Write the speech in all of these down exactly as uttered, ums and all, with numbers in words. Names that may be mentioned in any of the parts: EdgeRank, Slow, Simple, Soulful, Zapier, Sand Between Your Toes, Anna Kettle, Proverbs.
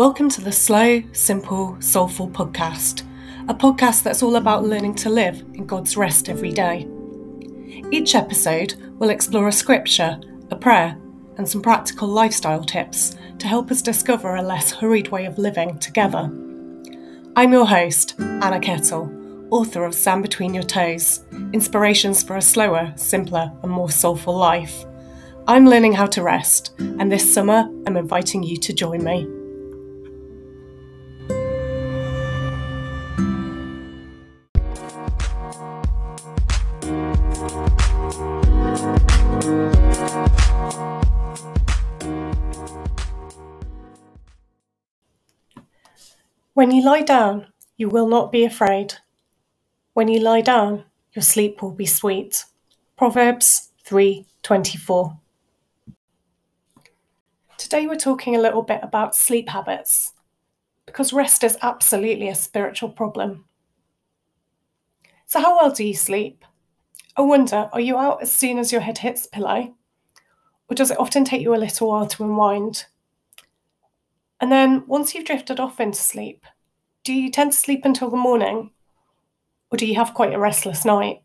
Welcome to the Slow, Simple, Soulful podcast, a podcast that's all about learning to live in God's rest every day. Each episode will explore a scripture, a prayer, and some practical lifestyle tips to help us discover a less hurried way of living together. I'm your host, Anna Kettle, author of Sand Between Your Toes, Inspirations for a Slower, Simpler, and More Soulful Life. I'm learning how to rest, and this summer I'm inviting you to join me. When you lie down, you will not be afraid. When you lie down, your sleep will be sweet. Proverbs three twenty-four. Today we're talking a little bit about sleep habits, because rest is absolutely a spiritual problem. So how well do you sleep? I wonder, are you out as soon as your head hits pillow? Or does it often take you a little while to unwind? And then once you've drifted off into sleep, do you tend to sleep until the morning? Or do you have quite a restless night?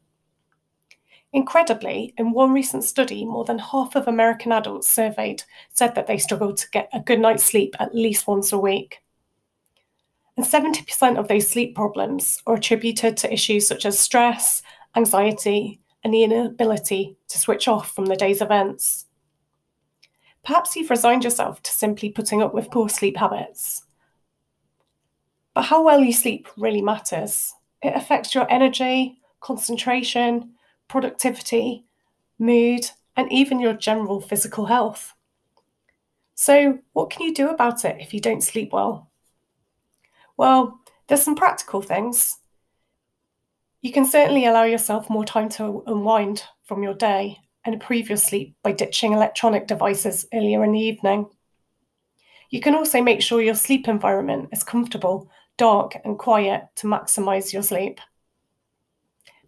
Incredibly, in one recent study, more than half of American adults surveyed said that they struggled to get a good night's sleep at least once a week. And seventy percent of those sleep problems are attributed to issues such as stress, anxiety, and the inability to switch off from the day's events. Perhaps you've resigned yourself to simply putting up with poor sleep habits. But how well you sleep really matters. It affects your energy, concentration, productivity, mood, and even your general physical health. So, what can you do about it if you don't sleep well? Well, there's some practical things. You can certainly allow yourself more time to unwind from your day and improve your sleep by ditching electronic devices earlier in the evening. You can also make sure your sleep environment is comfortable, dark and quiet to maximise your sleep.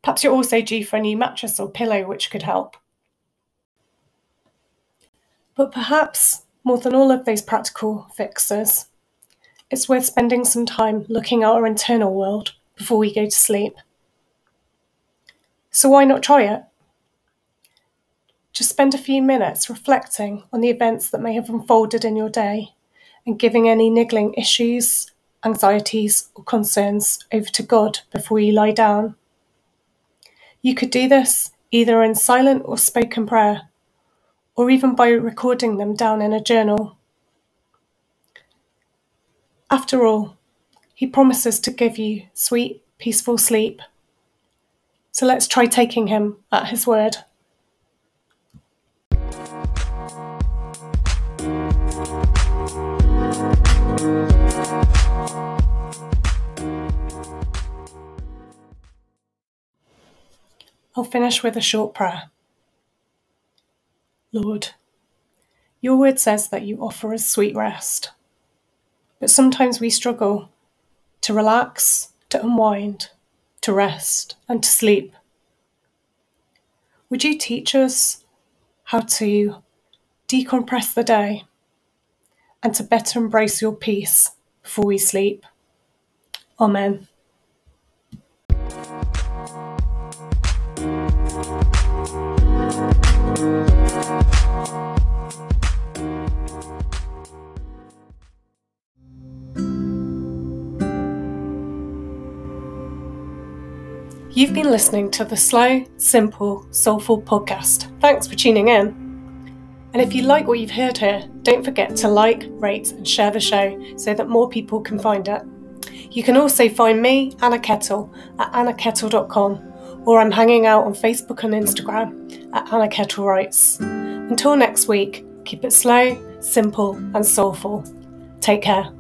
Perhaps you're also due for a new mattress or pillow, which could help. But perhaps, more than all of those practical fixes, it's worth spending some time looking at our internal world before we go to sleep. So why not try it? Just spend a few minutes reflecting on the events that may have unfolded in your day and giving any niggling issues, anxieties or concerns over to God before you lie down. You could do this either in silent or spoken prayer, or even by recording them down in a journal. After all, He promises to give you sweet, peaceful sleep. So let's try taking Him at His word. I'll finish with a short prayer. Lord, your word says that you offer us sweet rest, but sometimes we struggle to relax, to unwind, to rest, and to sleep. Would you teach us how to decompress the day and to better embrace your peace before we sleep? Amen. You've been listening to the Slow, Simple, Soulful podcast. Thanks for tuning in. And if you like what you've heard here, don't forget to like, rate and share the show so that more people can find it. You can also find me, Anna Kettle, at anna kettle dot com, or I'm hanging out on Facebook and Instagram at Anna Kettle Writes. Until next week, keep it slow, simple and soulful. Take care.